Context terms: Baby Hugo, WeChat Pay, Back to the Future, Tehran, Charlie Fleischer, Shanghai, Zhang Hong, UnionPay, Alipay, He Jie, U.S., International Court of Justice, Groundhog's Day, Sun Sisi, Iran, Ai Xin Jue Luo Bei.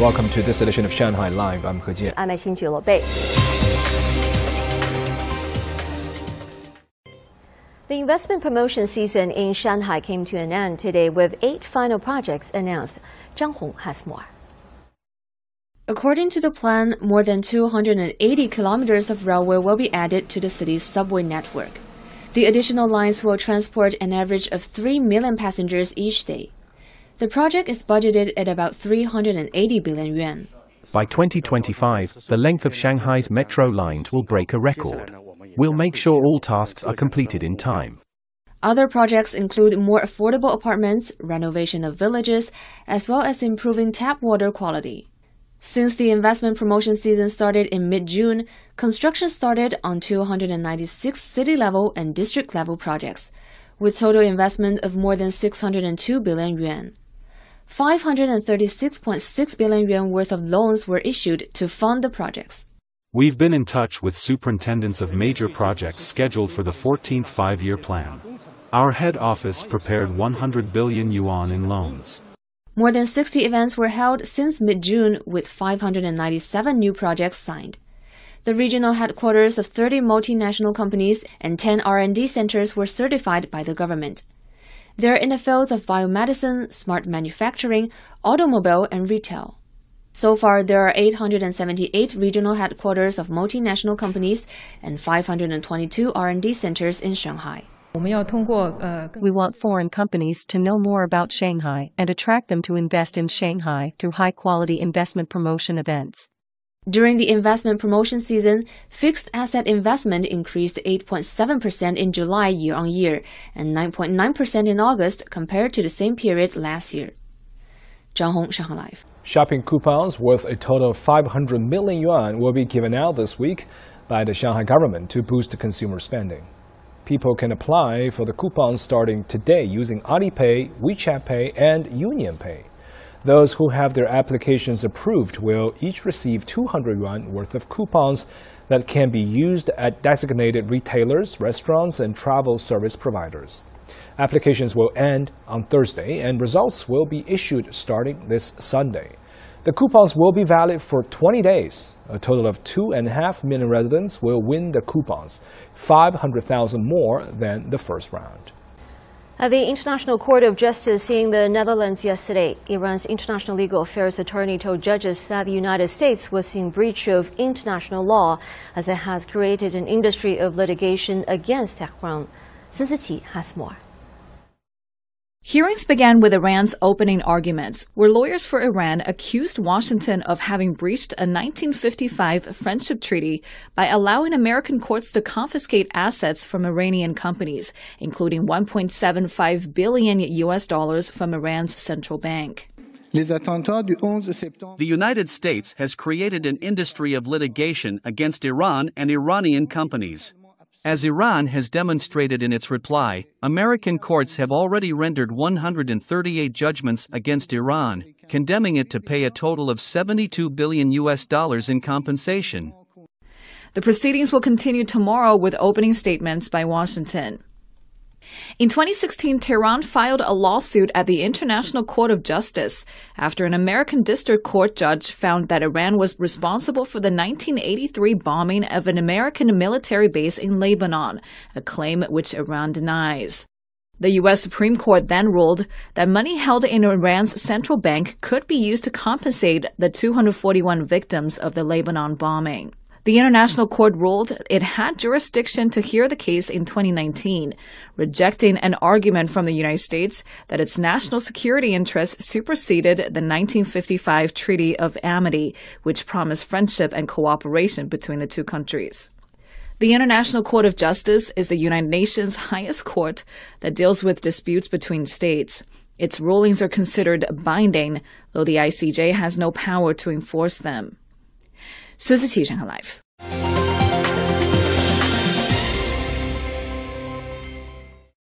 Welcome to this edition of Shanghai Live. I'm He Jie. I'm Ai Xin Jue Luo Bei. The investment promotion season in Shanghai came to an end today with 8 final projects announced. Zhang Hong has more. According to the plan, more than 280 kilometers of railway will be added to the city's subway network. The additional lines will transport an average of 3 million passengers each day. The project is budgeted at about 380 billion yuan. By 2025, the length of Shanghai's metro lines will break a record. We'll make sure all tasks are completed in time. Other projects include more affordable apartments, renovation of villages, as well as improving tap water quality. Since the investment promotion season started in mid-June, construction started on 296 city-level and district-level projects, with total investment of more than 602 billion yuan. 536.6 billion yuan worth of loans were issued to fund the projects. We've been in touch with superintendents of major projects scheduled for the 14th five-year plan. Our head office prepared 100 billion yuan in loans. More than 60 events were held since mid-June, with 597 new projects signed. The regional headquarters of 30 multinational companies and 10 R&D centers were certified by the government. They're in the fields of biomedicine, smart manufacturing, automobile, and retail. So far, there are 878 regional headquarters of multinational companies and 522 R&D centers in Shanghai. We want foreign companies to know more about Shanghai and attract them to invest in Shanghai through high-quality investment promotion events. During the investment promotion season, fixed asset investment increased 8.7% in July year-on-year and 9.9% in August compared to the same period last year. Zhang Hong, Shanghai Live. Shopping coupons worth a total of 500 million yuan will be given out this week by the Shanghai government to boost consumer spending. People can apply for the coupons starting today using Alipay, WeChat Pay, and UnionPay. Those who have their applications approved will each receive 200 yuan worth of coupons that can be used at designated retailers, restaurants, and travel service providers. Applications will end on Thursday, and results will be issued starting this Sunday. The coupons will be valid for 20 days. A total of 2.5 million residents will win the coupons, 500,000 more than the first round. At the International Court of Justice in the Netherlands yesterday, Iran's international legal affairs attorney told judges that the United States was in breach of international law as it has created an industry of litigation against Tehran. Sun Sisi has more. Hearings began with Iran's opening arguments, where lawyers for Iran accused Washington of having breached a 1955 friendship treaty by allowing American courts to confiscate assets from Iranian companies, including $1.75 billion from Iran's central bank. The United States has created an industry of litigation against Iran and Iranian companies. As Iran has demonstrated in its reply, American courts have already rendered 138 judgments against Iran, condemning it to pay a total of $72 billion in compensation. The proceedings will continue tomorrow with opening statements by Washington. In 2016, Tehran filed a lawsuit at the International Court of Justice after an American district court judge found that Iran was responsible for the 1983 bombing of an American military base in Lebanon, a claim which Iran denies. The U.S. Supreme Court then ruled that money held in Iran's central bank could be used to compensate the 241 victims of the Lebanon bombing. The International Court ruled it had jurisdiction to hear the case in 2019, rejecting an argument from the United States that its national security interests superseded the 1955 Treaty of Amity, which promised friendship and cooperation between the two countries. The International Court of Justice is the United Nations' highest court that deals with disputes between states. Its rulings are considered binding, though the ICJ has no power to enforce them. 孙思琪，上海Live。